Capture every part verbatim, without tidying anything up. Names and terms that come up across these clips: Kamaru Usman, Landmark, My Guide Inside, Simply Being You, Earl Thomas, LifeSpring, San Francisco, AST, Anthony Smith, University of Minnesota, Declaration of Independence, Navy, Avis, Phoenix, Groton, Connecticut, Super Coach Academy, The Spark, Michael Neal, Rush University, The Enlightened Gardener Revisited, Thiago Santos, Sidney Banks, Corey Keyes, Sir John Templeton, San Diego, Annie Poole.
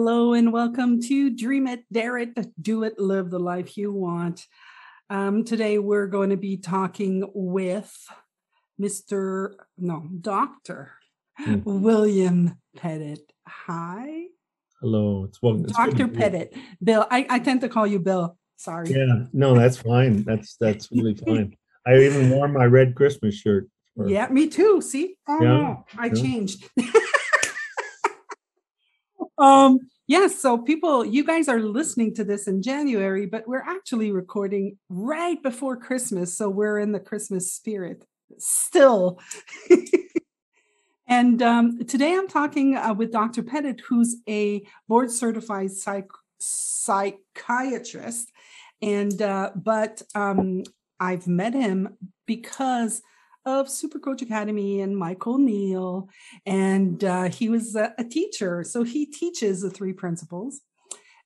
Hello and welcome to Dream It, Dare It, Do It, Live the Life You Want. Um, today we're going to be talking with Mister, no, Doctor mm. William Pettit. Hi. Hello. It's welcome. Doctor Pettit. Bill, I, I tend to call you Bill. Sorry. Yeah, no, that's fine. That's that's really fine. I even wore my red Christmas shirt. For... Yeah, me too. See? Oh, yeah, no, I yeah. changed. Um, yes. Yeah, so people, you guys are listening to this in January, but we're actually recording right before Christmas. So we're in the Christmas spirit still. And um, today I'm talking uh, with Doctor Pettit, who's a board certified psych- psychiatrist. And, uh, but um, I've met him because of Super Coach Academy and Michael Neal, and uh, he was a, a teacher, so he teaches the three principles,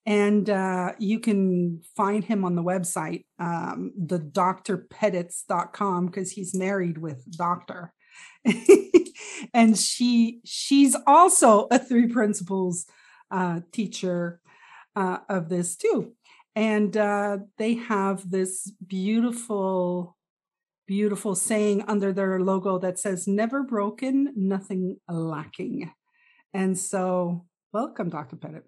and uh, you can find him on the website, um, the the d r pettits dot com, because he's married with Doctor, and she she's also a three principles uh, teacher uh, of this too, and uh, they have this beautiful. Beautiful saying under their logo that says, never broken, nothing lacking. And so welcome, Doctor Pettit.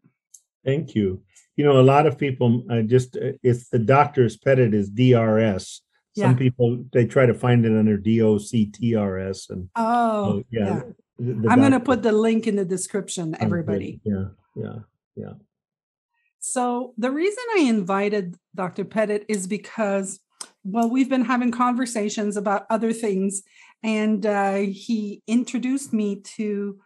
Thank you. You know, a lot of people uh, just, uh, it's the Doctor's Pettit is D R S. Some yeah. people, they try to find it under D O C T R S. And, oh, uh, yeah. yeah. The, the I'm going to put the link in the description, everybody. Yeah, yeah, yeah. So the reason I invited Doctor Pettit is because Well, we've been having conversations about other things, and uh, he introduced me to,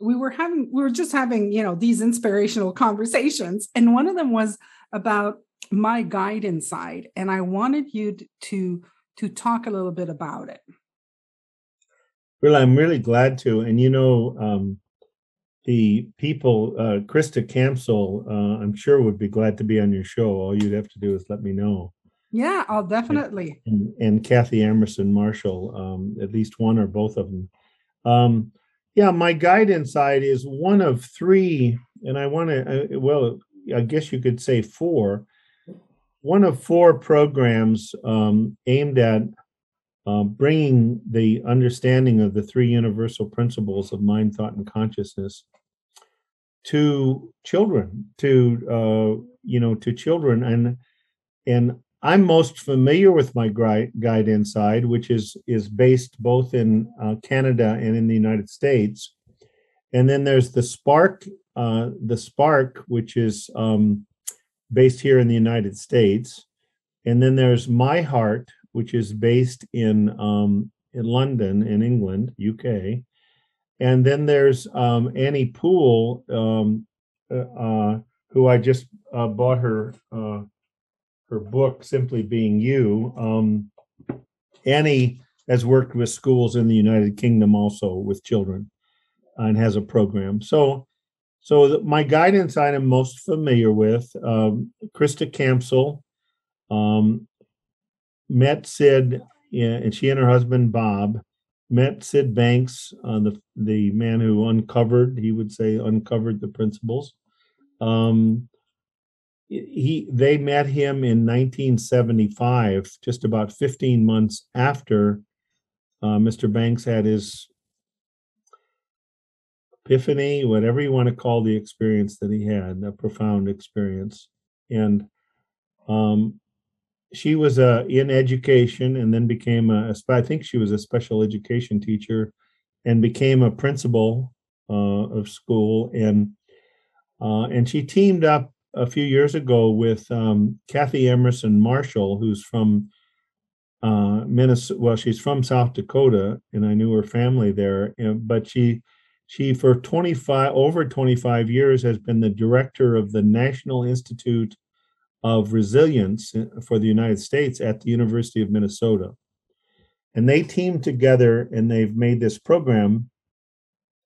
we were having, we were just having, you know, these inspirational conversations. And one of them was about My Guide Inside. And I wanted you to, to talk a little bit about it. Well, I'm really glad to. And, you know, um, the people, uh, Krista Kamsel, uh, I'm sure would be glad to be on your show. All you'd have to do is let me know. Yeah, I'll definitely. And, and Kathy Emerson Marshall, um, at least one or both of them. Um, yeah, My Guide Inside is one of three, and I want to, well, I guess you could say four, one of four programs um, aimed at uh, bringing the understanding of the three universal principles of mind, thought, and consciousness to children, to, uh, you know, to children. And, and I'm most familiar with My Guide Inside, which is, is based both in uh, Canada and in the United States. And then there's the Spark, uh, the Spark, which is um, based here in the United States. And then there's My Heart, which is based in um, in London, in England, U K. And then there's um, Annie Poole, um, uh, uh, who I just uh, bought her. Uh, Her book, Simply Being You. Um, Annie has worked with schools in the United Kingdom also with children and has a program. So so the, My Guide Inside I'm most familiar with. Um, Krista Kamsel um, met Sid, and she and her husband, Bob, met Sid Banks, uh, the, the man who uncovered, he would say, uncovered the principles. Um, He they met him in nineteen seventy-five, just about fifteen months after uh, Mister Banks had his epiphany, whatever you want to call the experience that he had, a profound experience. And um, she was uh, in education and then became a, I think she was a special education teacher and became a principal uh, of school. And uh, and she teamed up a few years ago with um, Kathy Emerson Marshall, who's from uh, Minnesota. Well, she's from South Dakota, and I knew her family there. But she, she for twenty-five over twenty-five years has been the director of the National Institute of Resilience for the United States at the University of Minnesota, and they teamed together and they've made this program,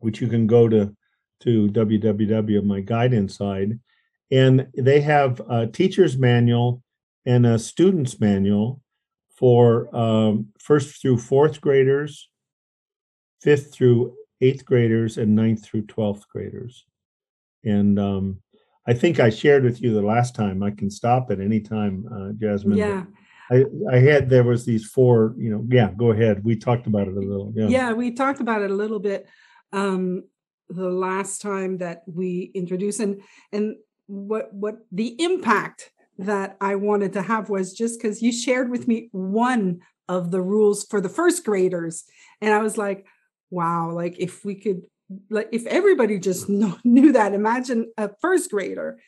which you can go to to www My Guide Inside. And they have a teacher's manual and a student's manual for um, first through fourth graders, fifth through eighth graders, and ninth through twelfth graders. And um, I think I shared with you the last time. I can stop at any time, uh, Jasmine. Yeah. I, I had, there was these four, you know, yeah, go ahead. We talked about it a little. Yeah, yeah we talked about it a little bit um, the last time that we introduced. And and what what the impact that I wanted to have was just because you shared with me one of the rules for the first graders. And I was like, wow, like if we could, like if everybody just know, knew that, imagine a first grader.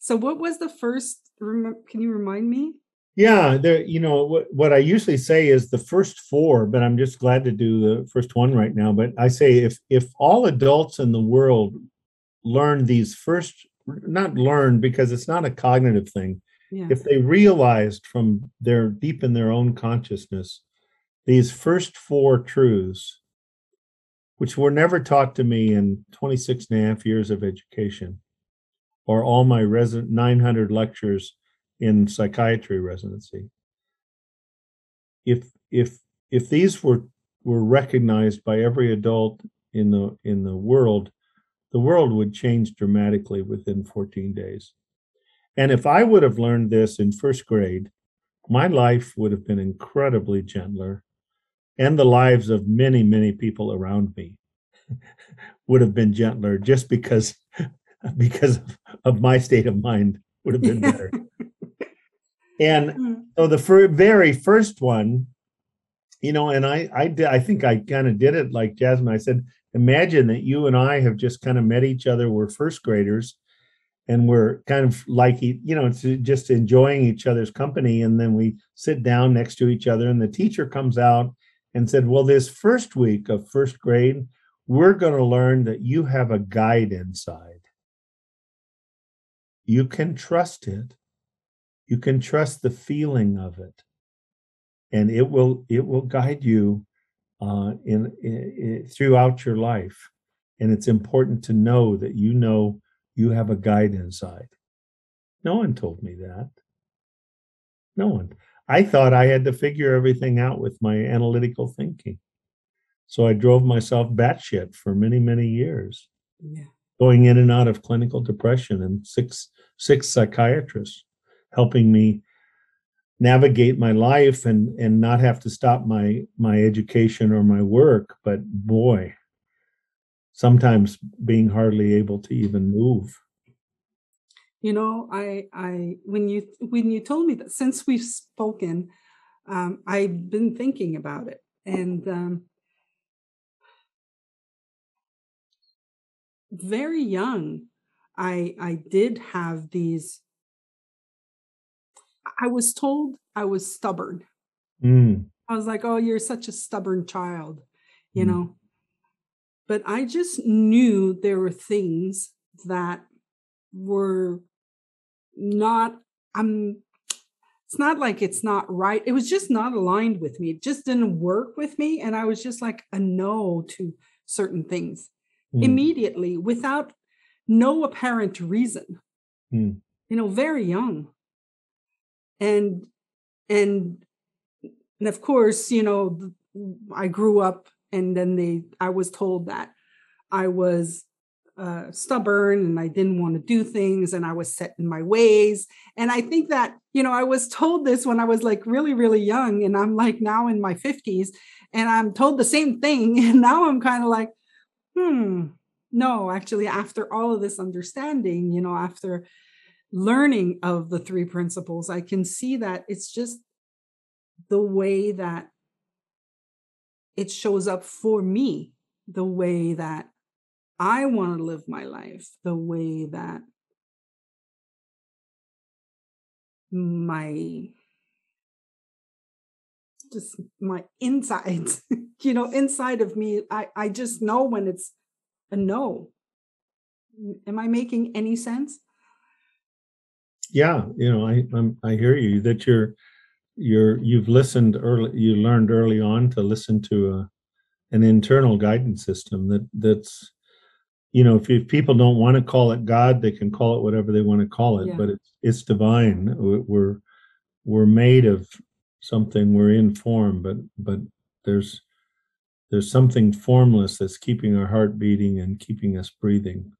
So what was the first, can you remind me? Yeah, there. You know, what, what I usually say is the first four, but I'm just glad to do the first one right now. But I say if if all adults in the world learn these first, not learn because it's not a cognitive thing. Yeah. If they realized from their deep in their own consciousness, these first four truths, which were never taught to me in twenty-six and a half years of education or all my resident nine hundred lectures in psychiatry residency. If if if these were were recognized by every adult in the in the world, the world would change dramatically within fourteen days. And if I would have learned this in first grade, my life would have been incredibly gentler, and the lives of many, many people around me would have been gentler just because because of my state of mind would have been better. And so the fir- very first one, you know, and I I, did, I think I kind of did it like Jasmine. I said, imagine that you and I have just kind of met each other. We're first graders and we're kind of like, you know, just enjoying each other's company. And then we sit down next to each other and the teacher comes out and said, well, this first week of first grade, we're going to learn that you have a guide inside. You can trust it. You can trust the feeling of it, and it will it will guide you uh, in, in, in throughout your life. And it's important to know that you know you have a guide inside. No one told me that. No one. I thought I had to figure everything out with my analytical thinking. So I drove myself batshit for many, many years, yeah. going in and out of clinical depression and six six psychiatrists. Helping me navigate my life and, and not have to stop my, my education or my work. But boy, sometimes being hardly able to even move. You know, I I when you when you told me that, since we've spoken, um, I've been thinking about it, and um, very young, I I did have these. I was told I was stubborn. Mm. I was like, oh, you're such a stubborn child, you mm. know. But I just knew there were things that were not, um, it's not like it's not right. It was just not aligned with me. It just didn't work with me. And I was just like a no to certain things mm. immediately without no apparent reason, mm. you know, very young. And, and, and of course, you know, I grew up and then they, I was told that I was uh, stubborn and I didn't want to do things and I was set in my ways. And I think that, you know, I was told this when I was like really, really young, and I'm like now in my fifties and I'm told the same thing. And now I'm kind of like, hmm, no, actually, after all of this understanding, you know, after learning of the three principles, I can see that it's just the way that it shows up for me, the way that I want to live my life, the way that my just my insides, you know, inside of me, I, I just know when it's a no. Am I making any sense? Yeah, you know, I I'm, I hear you that you're you're you've listened early. You learned early on to listen to a, an internal guidance system that that's, you know, if, if people don't want to call it God, they can call it whatever they want to call it. Yeah. But it's it's divine. We're we're made of something. We're in form, but but there's there's something formless that's keeping our heart beating and keeping us breathing.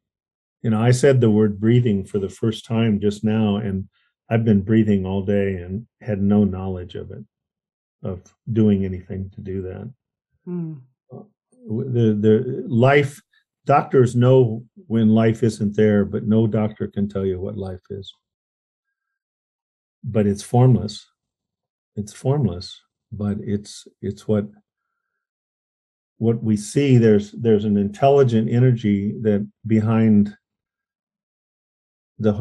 You know, I said the word breathing for the first time just now, and I've been breathing all day and had no knowledge of it, of doing anything to do that. Mm. The, the life, doctors know when life isn't there, but no doctor can tell you what life is. But it's formless. It's formless, but it's it's what what we see. There's there's an intelligent energy that behind the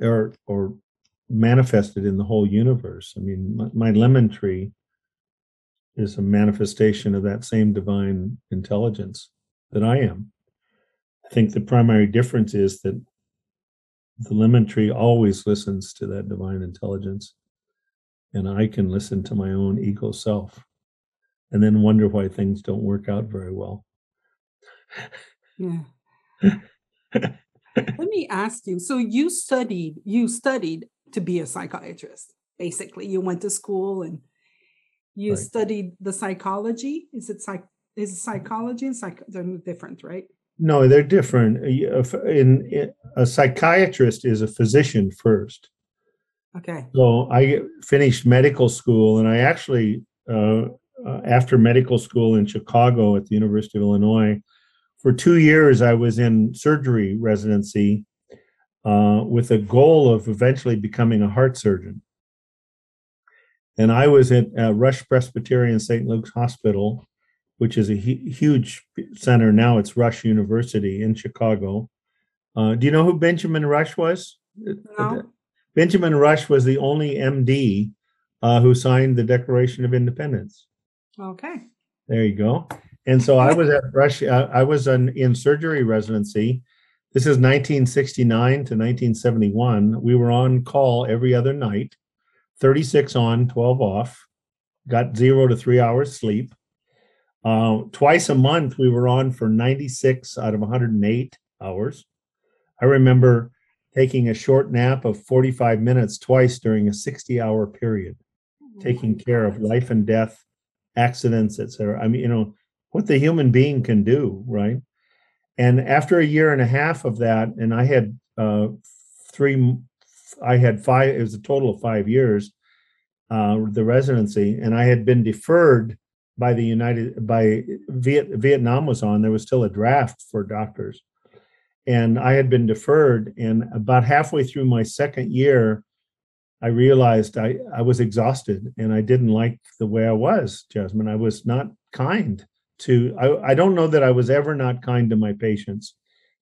or or manifested in the whole universe. I mean, my, my lemon tree is a manifestation of that same divine intelligence that I am. I think the primary difference is that the lemon tree always listens to that divine intelligence, and I can listen to my own ego self and then wonder why things don't work out very well. Yeah. Let me ask you, so you studied, you studied to be a psychiatrist, basically. You went to school and you right. studied the psychology. Is it psych? Is it psychology and psych? They're different, right? No, they're different. In, in, a psychiatrist is a physician first. Okay. So I finished medical school, and I actually, uh, uh, after medical school in Chicago at the University of Illinois, for two years I was in surgery residency uh, with a goal of eventually becoming a heart surgeon. And I was at uh, Rush Presbyterian Saint Luke's Hospital, which is a hu- huge center now. It's Rush University in Chicago. Uh, do you know who Benjamin Rush was? No. Benjamin Rush was the only M D uh, who signed the Declaration of Independence. Okay. There you go. And so I was at Rush. Uh, I was an, in surgery residency. This is nineteen sixty-nine to nineteen seventy-one. We were on call every other night. thirty-six on, twelve off, got zero to three hours sleep. Uh, twice a month, we were on for ninety-six out of one hundred eight hours. I remember taking a short nap of forty-five minutes twice during a sixty-hour period, taking care of life and death, accidents, et cetera. I mean, you know, what the human being can do, right? And after a year and a half of that, and I had uh, three... I had five, it was a total of five years, uh, the residency, and I had been deferred by the United, by Viet, Vietnam was on, there was still a draft for doctors. And I had been deferred, and about halfway through my second year, I realized I, I was exhausted, and I didn't like the way I was, Jasmine. I was not kind to, I, I don't know that I was ever not kind to my patients.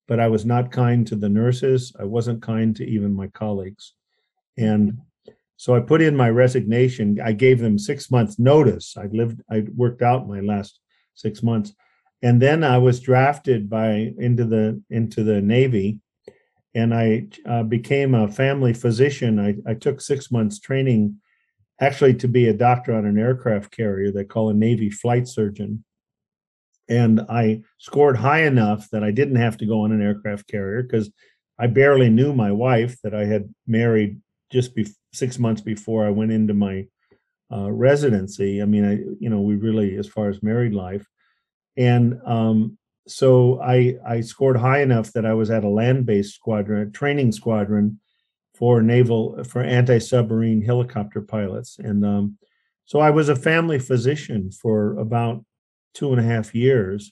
But I was not kind to the nurses. I wasn't kind to even my colleagues. And so I put in my resignation. I gave them six months notice. I lived, I worked out my last six months. And then I was drafted by into the into the Navy. And I uh, became a family physician. I, I took six months training actually to be a doctor on an aircraft carrier. They call a Navy flight surgeon. And I scored high enough that I didn't have to go on an aircraft carrier because I barely knew my wife that I had married just be- six months before I went into my uh, residency. I mean, I, you know, we really, as far as married life. And um, so I, I scored high enough that I was at a land-based squadron, a training squadron for naval, for anti-submarine helicopter pilots. And um, so I was a family physician for about two and a half years.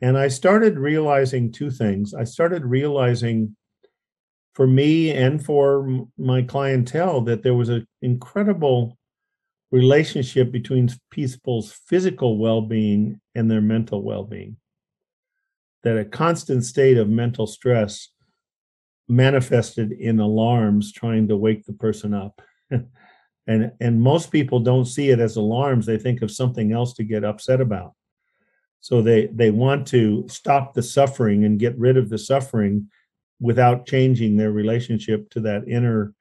And I started realizing two things. I started realizing for me and for my clientele that there was an incredible relationship between people's physical well-being and their mental well-being. That a constant state of mental stress manifested in alarms trying to wake the person up. And and most people don't see it as alarms. They think of something else to get upset about. So they, they want to stop the suffering and get rid of the suffering without changing their relationship to that inner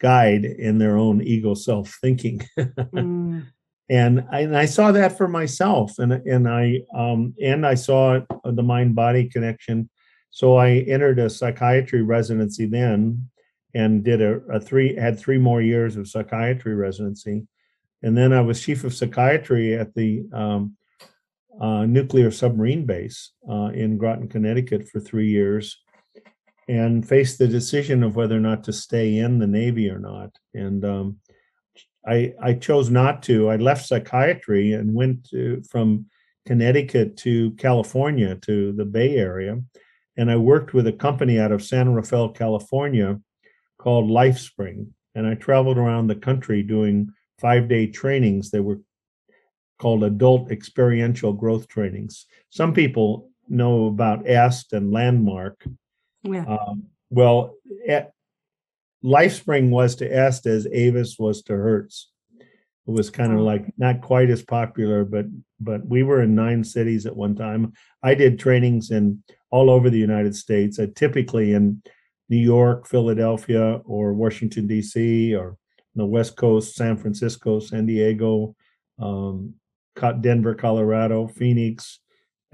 guide in their own ego self thinking. Mm. And I, and I saw that for myself. And and I um and I saw the mind-body connection. So I entered a psychiatry residency then. And did a, a three had three more years of psychiatry residency, and then I was chief of psychiatry at the um, uh, nuclear submarine base uh, in Groton, Connecticut, for three years. and faced the decision of whether or not to stay in the Navy or not. And um, I, I chose not to. I left psychiatry and went to, from Connecticut to California, to the Bay Area. And I worked with a company out of San Rafael, California, called LifeSpring. And I traveled around the country doing five-day trainings. They were called adult experiential growth trainings. Some people know about A S T and Landmark. Yeah. Um, well, at, LifeSpring was to A S T as Avis was to Hertz. It was kind of like not quite as popular, but but we were in nine cities at one time. I did trainings in all over the United States, uh, typically in New York, Philadelphia, or Washington, D C, or the West Coast, San Francisco, San Diego, um, Denver, Colorado, Phoenix.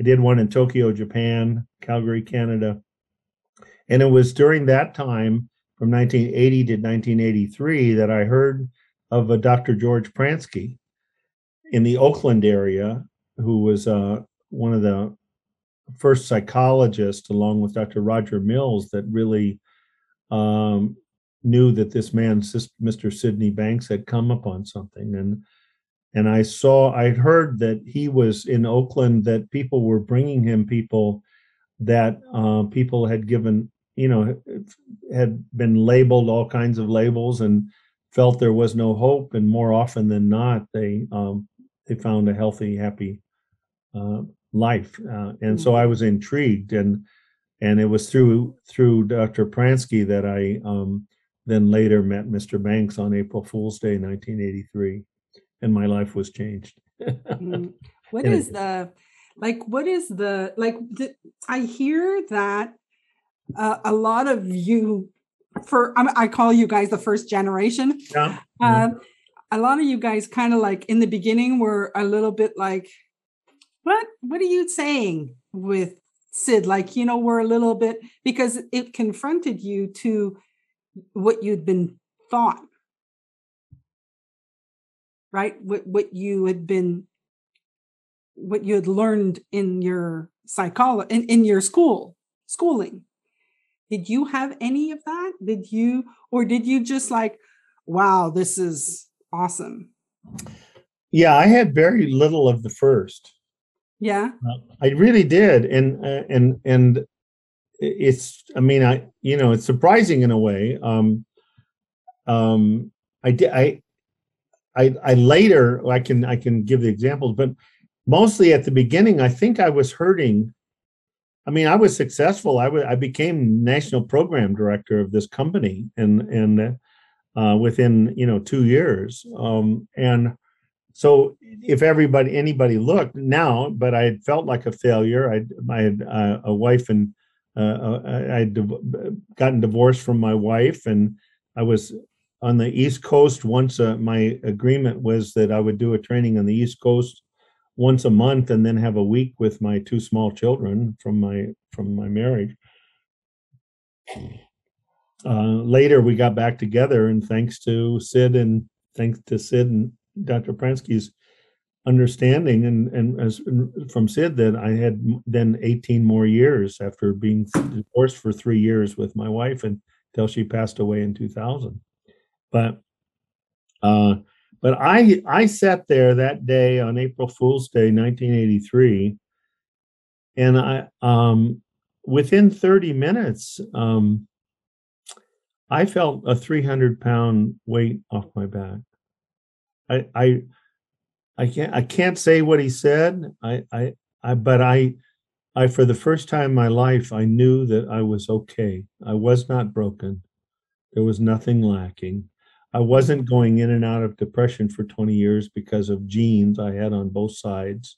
I did one in Tokyo, Japan, Calgary, Canada. And it was during that time, from nineteen eighty to nineteen eighty-three, that I heard of a Doctor George Pransky in the Oakland area, who was uh, one of the first psychologists, along with Doctor Roger Mills, that really um, knew that this man, Mister Sidney Banks, had come upon something. And and I saw, I heard that he was in Oakland, that people were bringing him people that uh, people had given, you know, had been labeled all kinds of labels and felt there was no hope. And more often than not, they um, they found a healthy, happy uh, life. Uh, and so I was intrigued, and and it was through through Doctor Pransky that I um, then later met Mister Banks on April Fool's Day, nineteen eighty-three, and my life was changed. What is the like? What is the like? The, I hear that. Uh, a lot of you, for I, I call you guys the first generation. Yeah. Uh, a lot of you guys kind of like in the beginning were a little bit like, what, what are you saying with Sid? Like, you know, we're a little bit, because it confronted you to what you'd been thought, right? What, what you had been, what you had learned in your psychology, in, in your school, schooling. Did you have any of that? Did you, or did you just like, wow, this is awesome? Yeah, I had very little of the first. Yeah, uh, I really did, and uh, and and it's, I mean, I you know, it's surprising in a way. Um, um, I did, I, I, I later, I can I can give the examples, but mostly at the beginning, I think I was hurting. I mean, I was successful. I, w- I became national program director of this company, and and uh, within you know two years. Um, and so, if everybody anybody looked now, but I had felt like a failure. I I had uh, a wife, and uh, I had div- gotten divorced from my wife, and I was on the East Coast once. Uh, my agreement was that I would do a training on the East Coast once a month, and then have a week with my two small children from my from my marriage. Uh, later, we got back together, and thanks to Sid and thanks to Sid and Doctor Pransky's understanding, and and as from Sid, that I had then eighteen more years after being divorced for three years with my wife, until she passed away in two thousand. But. Uh, But I I sat there that day on April Fool's Day, nineteen eighty-three, and I um, within thirty minutes, um, I felt a three hundred pound weight off my back. I I I can't I can't say what he said. I I, I but I I for the first time in my life, I knew that I was okay. I was not broken. There was nothing lacking. I wasn't going in and out of depression for twenty years because of genes I had on both sides,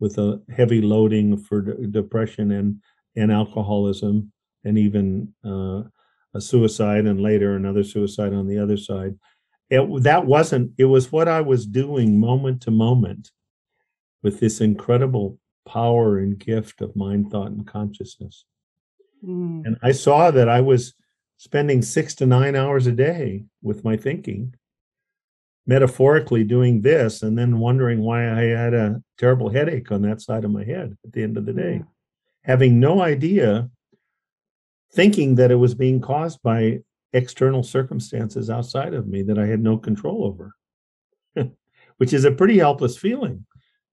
with a heavy loading for d- depression and, and alcoholism, and even uh, a suicide, and later another suicide on the other side. It, that wasn't, it was what I was doing moment to moment with this incredible power and gift of mind, thought, and consciousness. Mm. And I saw that I was spending six to nine hours a day with my thinking, metaphorically doing this, and then wondering why I had a terrible headache on that side of my head at the end of the day, yeah. Having no idea thinking that it was being caused by external circumstances outside of me that I had no control over, which is a pretty helpless feeling.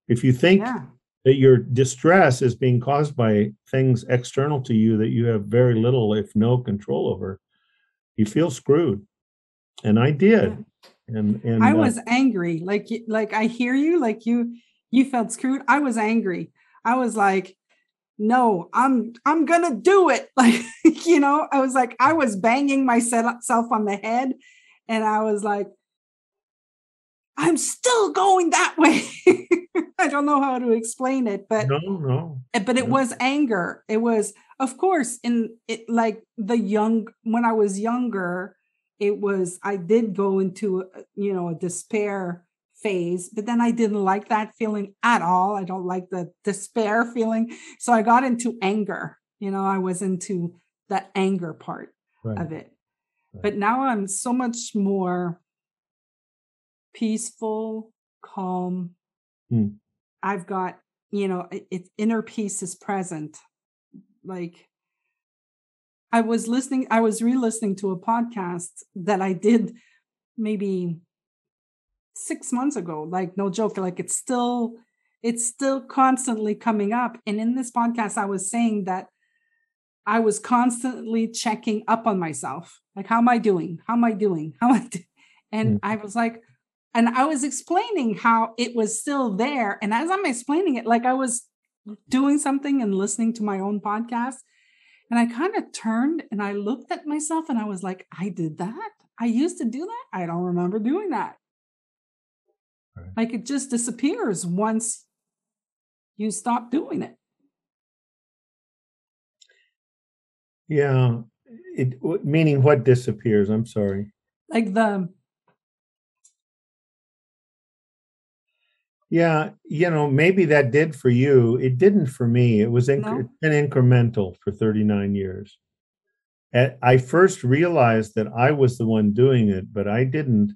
If you think yeah. that your distress is being caused by things external to you that you have very little, if no, control over, you feel screwed. And I did. Yeah. And, and I uh, was angry. Like, like I hear you, like you, you felt screwed. I was angry. I was like, no, I'm, I'm going to do it. Like, you know, I was like, I was banging myself on the head and I was like, I'm still going that way. I don't know how to explain it, but no, no, but it no. was anger. It was, of course, in it, like the young, when I was younger, it was, I did go into, you know, a despair phase, but then I didn't like that feeling at all. I don't like the despair feeling. So I got into anger, you know, I was into that anger part right. of it, right. but now I'm so much more peaceful, calm. Hmm. I've got, you know, it, it, inner peace is present. Like I was listening, I was re-listening to a podcast that I did maybe six months ago. Like, no joke, like it's still, it's still constantly coming up. And in this podcast, I was saying that I was constantly checking up on myself. Like, how am I doing? How am I doing? How am I doing? And hmm. I was like, and I was explaining how it was still there. And as I'm explaining it, like I was doing something and listening to my own podcast. And I kind of turned and I looked at myself and I was like, I did that. I used to do that. I don't remember doing that. Right. Like it just disappears once you stop doing it. Yeah. It, meaning what disappears? I'm sorry. Like the... Yeah, you know, maybe that did for you. It didn't for me. It was inc- no. it's been incremental for thirty-nine years. At, I first realized that I was the one doing it, but I didn't.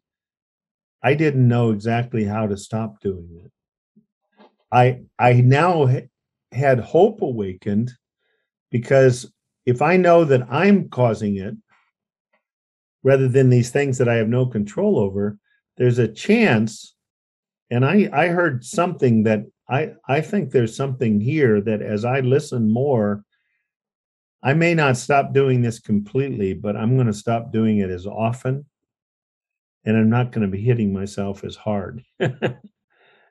I didn't know exactly how to stop doing it. I I now ha- had hope awakened because if I know that I'm causing it, rather than these things that I have no control over, there's a chance. And I, I heard something that I, I think there's something here that as I listen more, I may not stop doing this completely, but I'm going to stop doing it as often. And I'm not going to be hitting myself as hard. yeah.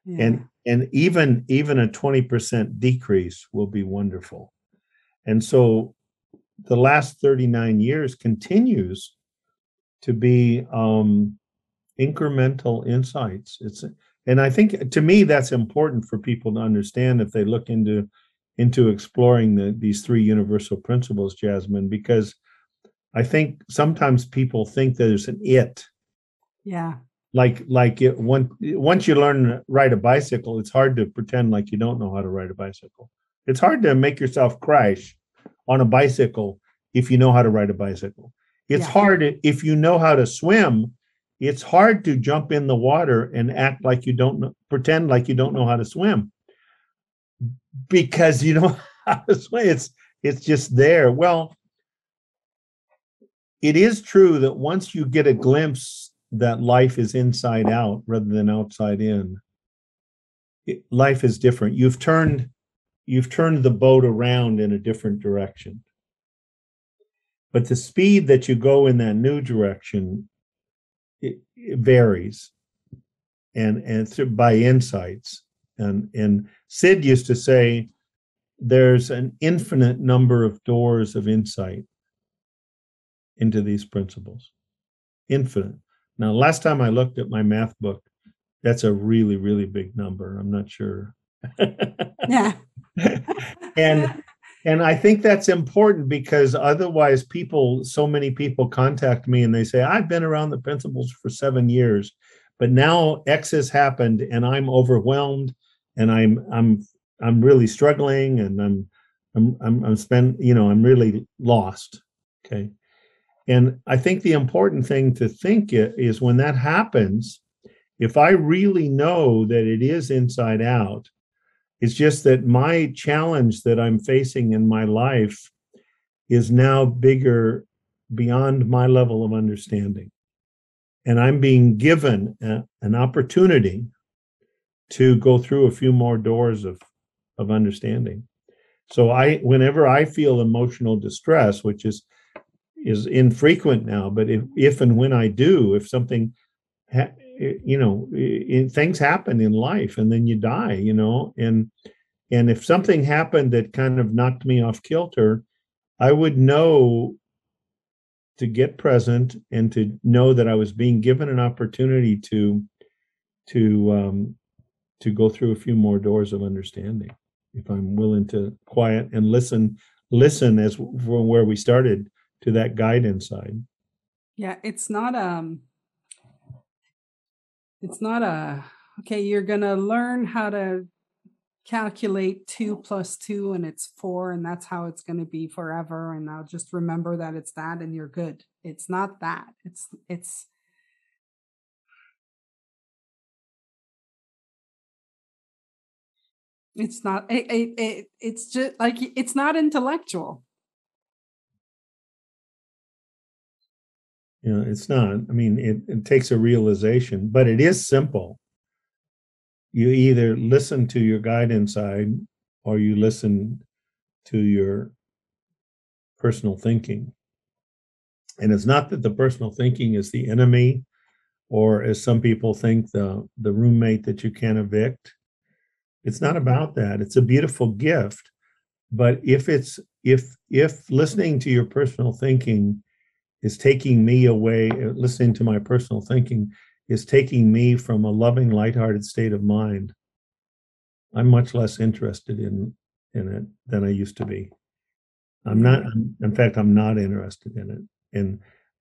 And and even, even a twenty percent decrease will be wonderful. And so the last thirty-nine years continues to be um, incremental insights. It's And I think, to me, that's important for people to understand if they look into into exploring the, these three universal principles, Jasmine, because I think sometimes people think there's an it. Yeah. Like like it, one, once you learn to ride a bicycle, it's hard to pretend like you don't know how to ride a bicycle. It's hard to make yourself crash on a bicycle if you know how to ride a bicycle. It's yeah. hard if you know how to swim. It's hard to jump in the water and act like you don't know, pretend like you don't know how to swim because you don't know how to swim. It's, it's just there. Well, it is true that once you get a glimpse that life is inside out rather than outside in, it, life is different. You've turned, you've turned the boat around in a different direction. But the speed that you go in that new direction It, it varies and and through, by insights. And, and Sid used to say, there's an infinite number of doors of insight into these principles. Infinite. Now, last time I looked at my math book, that's a really, really big number. I'm not sure. Yeah. and And I think that's important because otherwise people, so many people contact me and they say, I've been around the principles for seven years, but now X has happened and I'm overwhelmed and I'm, I'm, I'm really struggling and I'm, I'm, I'm, I'm spend, you know, I'm really lost. Okay. And I think the important thing to think is when that happens, if I really know that it is inside out, it's just that my challenge that I'm facing in my life is now bigger beyond my level of understanding. And I'm being given a, an opportunity to go through a few more doors of, of understanding. So I, whenever I feel emotional distress, which is is infrequent now, but if, if and when I do, if something, ha- you know, in, things happen in life and then you die, you know, and and if something happened that kind of knocked me off kilter, I would know to get present and to know that I was being given an opportunity to to um, to go through a few more doors of understanding, if I'm willing to quiet and listen, listen as from where we started to that guide inside. Yeah, it's not um, it's not a okay. You're gonna learn how to calculate two plus two and it's four, and that's how it's going to be forever. And I'll just remember that it's that, and you're good. It's not that. It's it's. It's not. It, it, it it's just like it's not intellectual. Yeah, it's not. I mean, it, it takes a realization, but it is simple. You either listen to your guide inside or you listen to your personal thinking. And it's not that the personal thinking is the enemy, or as some people think, the, the roommate that you can't evict. It's not about that. It's a beautiful gift. But if it's if if listening to your personal thinking is taking me away, listening to my personal thinking is taking me from a loving, lighthearted state of mind, I'm much less interested in, in it than I used to be. I'm not, I'm, in fact, I'm not interested in it. And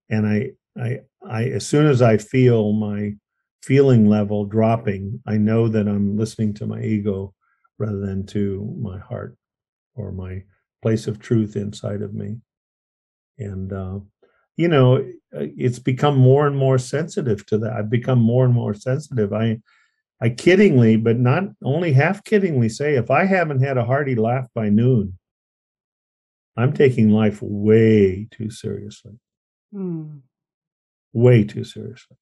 and I, I, I, as soon as I feel my feeling level dropping, I know that I'm listening to my ego rather than to my heart or my place of truth inside of me. And, uh, you know, it's become more and more sensitive to that. I've become more and more sensitive. I I kiddingly, but not only half kiddingly, say if I haven't had a hearty laugh by noon, I'm taking life way too seriously. Mm. Way too seriously.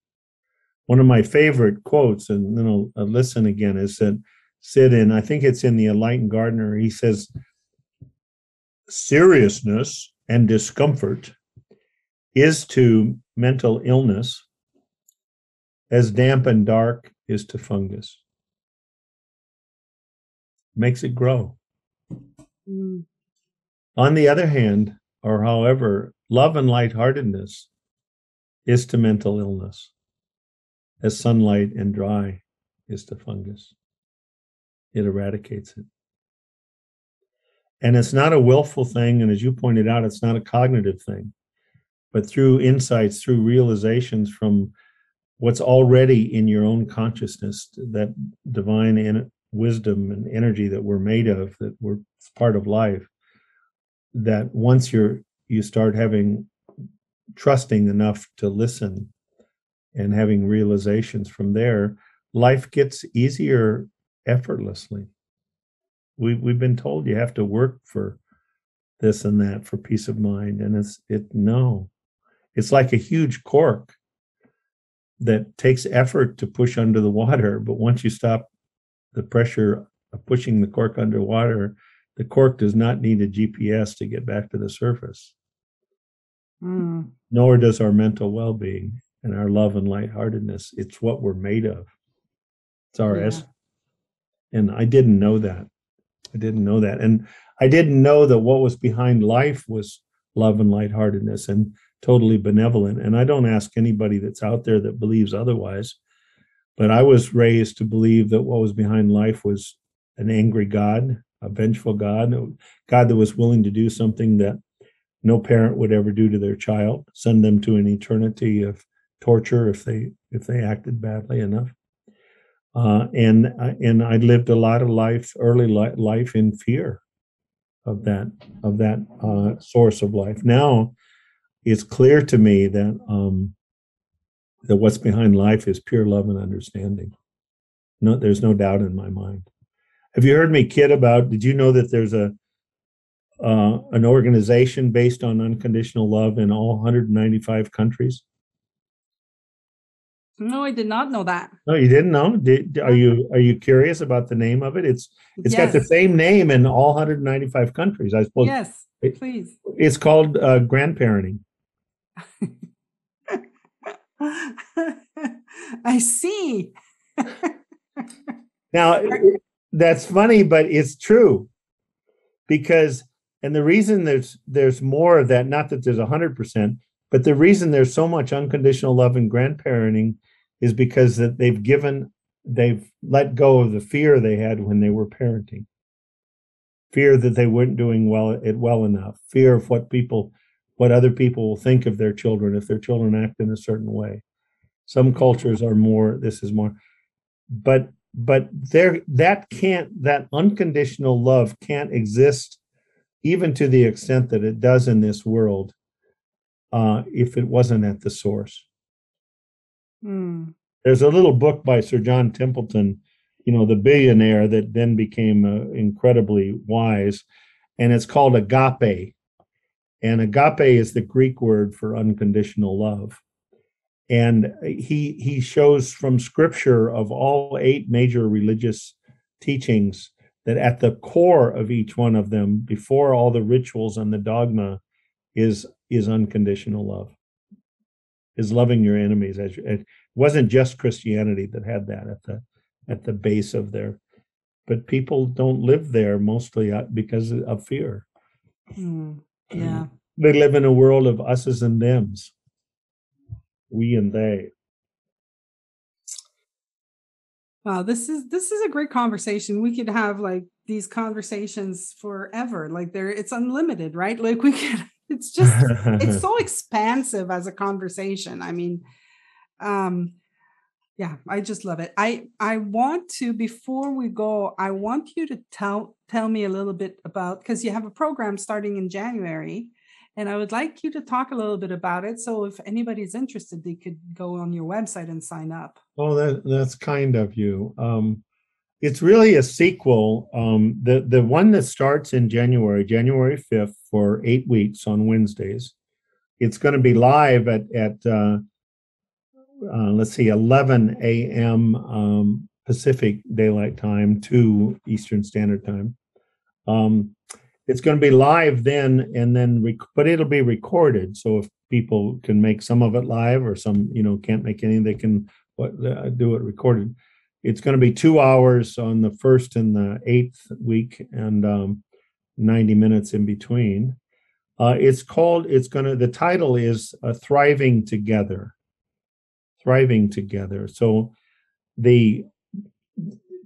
One of my favorite quotes, and then I'll, I'll listen again, is that Sid, in, I think it's in The Enlightened Gardener, he says, seriousness and discomfort is to mental illness as damp and dark is to fungus. Makes it grow. Mm. On the other hand, or however, love and lightheartedness is to mental illness as sunlight and dry is to fungus. It eradicates it. And it's not a willful thing, and as you pointed out, it's not a cognitive thing. But through insights, through realizations from what's already in your own consciousness, that divine en- wisdom and energy that we're made of, that we're part of life, that once you're you start having trusting enough to listen and having realizations from there, life gets easier effortlessly. We we've been told you have to work for this and that for peace of mind, and it's it no. It's like a huge cork that takes effort to push under the water. But once you stop the pressure of pushing the cork underwater, the cork does not need a G P S to get back to the surface. Mm. Nor does our mental well-being and our love and lightheartedness. It's what we're made of. It's our yeah. essence. And I didn't know that. I didn't know that. And I didn't know that what was behind life was love and lightheartedness and totally benevolent. And I don't ask anybody that's out there that believes otherwise, but I was raised to believe that what was behind life was an angry God, a vengeful God, a God that was willing to do something that no parent would ever do to their child, send them to an eternity of torture if they if they acted badly enough. Uh, and and I lived a lot of life, early li- life in fear of that of that uh, source of life. Now it's clear to me that um, that what's behind life is pure love and understanding. No, there's no doubt in my mind. Have you heard me kid about, did you know that there's a uh, an organization based on unconditional love in all one hundred ninety-five countries? No, I did not know that. No, you didn't know? Did, are you are you curious about the name of it? It's it's yes. got the same name in all one hundred ninety-five countries, I suppose. Yes, it, please. It's called uh, grandparenting. I see. Now, that's funny, but it's true. Because, and the reason there's there's more of that, not that there's one hundred percent, but the reason there's so much unconditional love in grandparenting is because that they've given, they've let go of the fear they had when they were parenting. Fear that they weren't doing well it well enough. Fear of what people, what other people will think of their children if their children act in a certain way. Some cultures are more, this is more, but but there that can't, that unconditional love can't exist even to the extent that it does in this world. Uh, if it wasn't at the source. Mm. There's a little book by Sir John Templeton, you know, the billionaire that then became uh, incredibly wise, and it's called Agape. And agape is the Greek word for unconditional love. And he he shows from scripture of all eight major religious teachings that at the core of each one of them, before all the rituals and the dogma, is is unconditional love, is loving your enemies. As you, it wasn't just Christianity that had that at the at the base of their, but people don't live there mostly because of fear. Mm, yeah, they live in a world of us's and thems, we and they. Wow, this is this is a great conversation. We could have like these conversations forever. Like there, it's unlimited, right? Like we could. It's just, it's so expansive as a conversation. I mean, um, yeah, I just love it. I, I want to, before we go, I want you to tell, tell me a little bit about, because you have a program starting in January, and I would like you to talk a little bit about it. So if anybody's interested, they could go on your website and sign up. Oh, that, that's kind of you. Um, it's really a sequel. Um, the, the one that starts in January, January fifth, for eight weeks on Wednesdays. It's going to be live at, at uh, uh, let's see, eleven a.m. Um, Pacific Daylight Time to Eastern Standard Time. Um, it's going to be live then, and then, rec- but it'll be recorded. So if people can make some of it live, or some, you know, can't make any, they can what, uh, do it recorded. It's going to be two hours on the first and the eighth week, and um, ninety minutes in between. Uh, it's called, it's going to, the title is uh, Thriving Together. Thriving Together. So the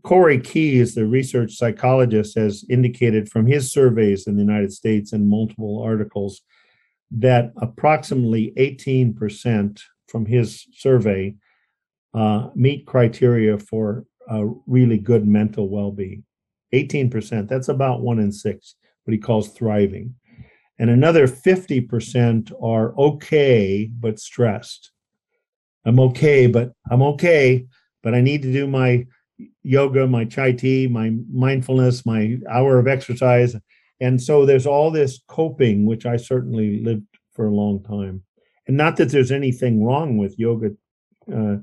Corey Keyes, the research psychologist, has indicated from his surveys in the United States and multiple articles that approximately eighteen percent from his survey Uh, meet criteria for uh, really good mental well-being. eighteen percent, that's about one in six, what he calls thriving. And another fifty percent are okay, but stressed. I'm okay, but I'm okay, but I need to do my yoga, my chai tea, my mindfulness, my hour of exercise. And so there's all this coping, which I certainly lived for a long time. And not that there's anything wrong with yoga, uh,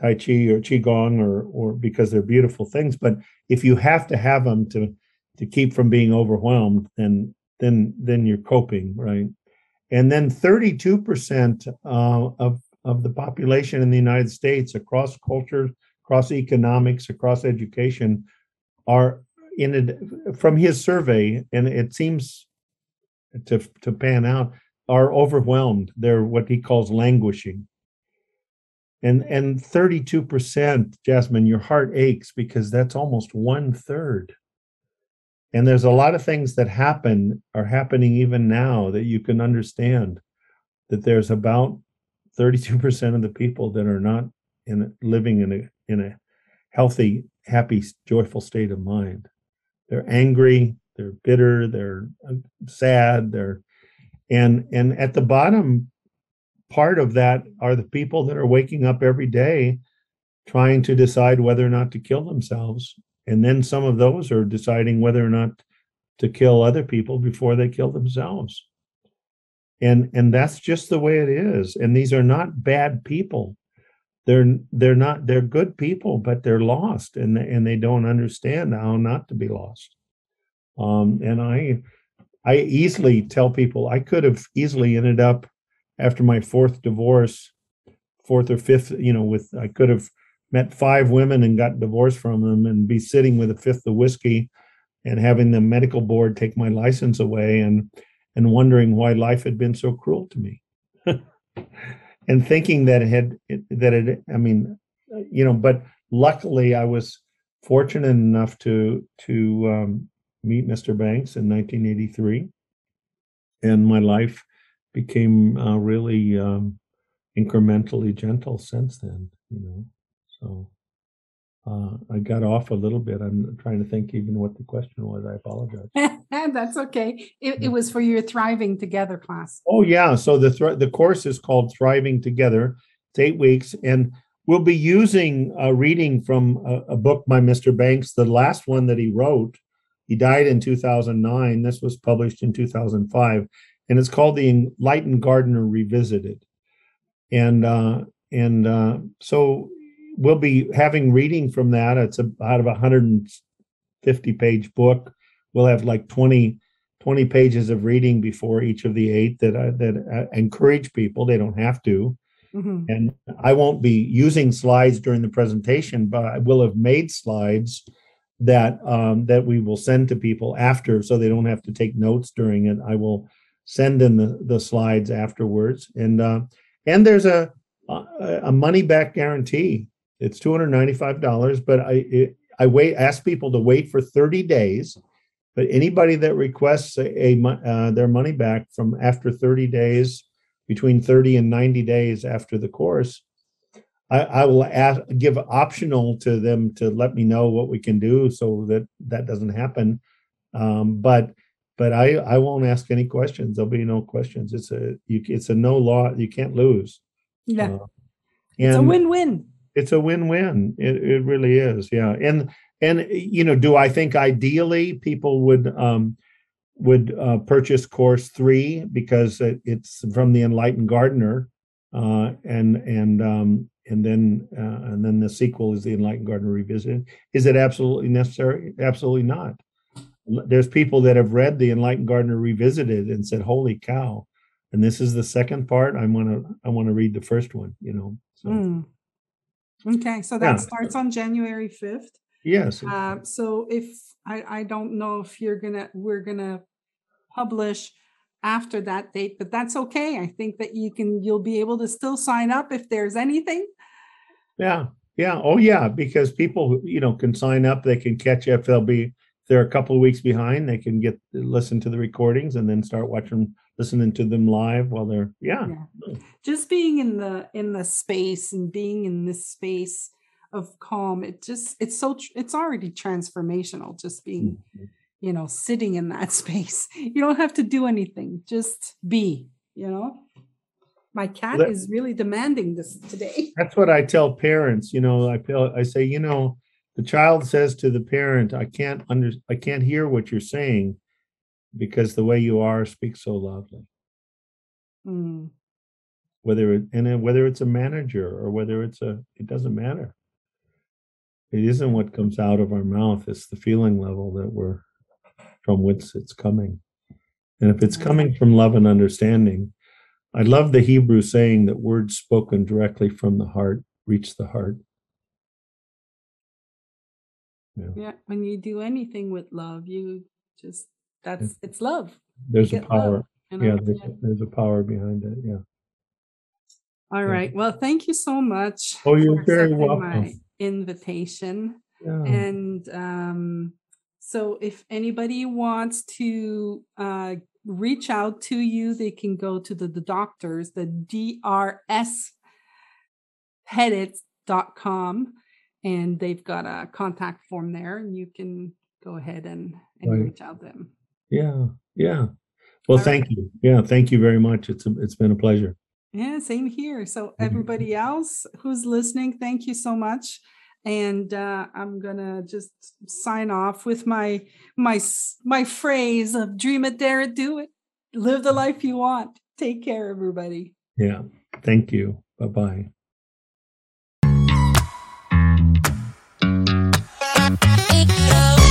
Tai Chi or Qigong, or or because they're beautiful things, but if you have to have them to to keep from being overwhelmed, then then then you're coping, right? And then thirty-two percent uh, of of the population in the United States, across cultures, across economics, across education, are in a, from his survey, and it seems to to pan out, are overwhelmed. They're what he calls languishing. And and thirty-two percent, Jasmine, your heart aches because that's almost one third. And there's a lot of things that happen, are happening even now, that you can understand that there's about thirty-two percent of the people that are not in living in a in a healthy, happy, joyful state of mind. They're angry, they're bitter, they're sad, they're and and at the bottom part of that are the people that are waking up every day trying to decide whether or not to kill themselves. And then some of those are deciding whether or not to kill other people before they kill themselves. And and that's just the way it is. And these are not bad people. They're they're not they're good people, but they're lost, and they, and they don't understand how not to be lost. Um, and I I easily tell people I could have easily ended up after my fourth divorce, fourth or fifth, you know, with I could have met five women and got divorced from them, and be sitting with a fifth of whiskey, and having the medical board take my license away, and and wondering why life had been so cruel to me. And thinking that it had, that it, I mean, you know, but luckily I was fortunate enough to to um, meet Mister Banks in nineteen eighty-three. And my life became uh, really um, incrementally gentle since then, you know. So uh, I got off a little bit. I'm trying to think even what the question was. I apologize. That's okay. It, it was for your Thriving Together class. Oh, yeah. So the th- the course is called Thriving Together. It's eight weeks. And we'll be using a reading from a, a book by Mister Banks, the last one that he wrote. He died in two thousand nine. This was published in two thousand five. And it's called The Enlightened Gardener Revisited. And, uh, and uh, so we'll be having reading from that. It's about a one hundred fifty page book. We'll have like twenty, twenty pages of reading before each of the eight that I, that I encourage people. They don't have to. Mm-hmm. And I won't be using slides during the presentation, but I will have made slides that um, that we will send to people after, so they don't have to take notes during it. I will send in the, the slides afterwards. And uh, and there's a a money back guarantee. It's two hundred ninety-five dollars, but I it, I wait ask people to wait for thirty days. But anybody that requests a, a uh, their money back from after thirty days, between thirty and ninety days after the course, I, I will ask, give optional to them to let me know what we can do so that that doesn't happen. Um, but but I, I won't ask any questions. There'll be no questions. It's a you, it's a no law. You can't lose. Yeah, uh, it's a win-win. It's a win-win. It, it really is. Yeah, and. And, you know, do I think ideally people would um, would uh, purchase course three because it, it's from the Enlightened Gardener, uh, and and um, and then uh, and then the sequel is the Enlightened Gardener Revisited. Is it absolutely necessary? Absolutely not. There's people that have read the Enlightened Gardener Revisited and said, "Holy cow!" And this is the second part. I want to I want to read the first one. You know. So. Mm. Okay, so that yeah. starts on January fifth. Yes. Uh, so if I, I don't know if you're gonna we're gonna publish after that date, but that's okay. I think that you can you'll be able to still sign up if there's anything. Yeah, yeah, oh yeah, because people you know can sign up. They can catch up. They'll be if they're a couple of weeks behind. They can get listen to the recordings and then start watching, listening to them live while they're yeah. yeah. Just being in the in the space and being in this space of calm, it just it's so it's already transformational, just being you know sitting in that space. You don't have to do anything, just be you know my cat that, is really demanding this today. That's what I tell parents. you know I feel I say you know the child says to the parent, I can't under I can't hear what you're saying because the way you are speaks so loudly. mm. whether it, and whether it's a manager or whether it's a it doesn't matter. It isn't what comes out of our mouth. It's the feeling level that we're from which it's coming. And if it's coming from love and understanding, I love the Hebrew saying that words spoken directly from the heart reach the heart. Yeah. yeah when you do anything with love, you just, that's, it's love. There's a power. Love, yeah, there's, there's a power behind it. Yeah. All right. Yeah. Well, thank you so much. Oh, you're very welcome. Invitation. Yeah. And um, so if anybody wants to uh, reach out to you, they can go to the, the doctors, the D R S pettits dot com, and they've got a contact form there, and you can go ahead and, and right. reach out to them. Yeah. Yeah. Well, All thank right. you. Yeah. Thank you very much. It's a, It's been a pleasure. Yeah, same here. So everybody else who's listening, thank you so much. And uh, I'm going to just sign off with my my my phrase of dream it, dare it, do it. Live the life you want. Take care, everybody. Yeah. Thank you. Bye-bye. It goes.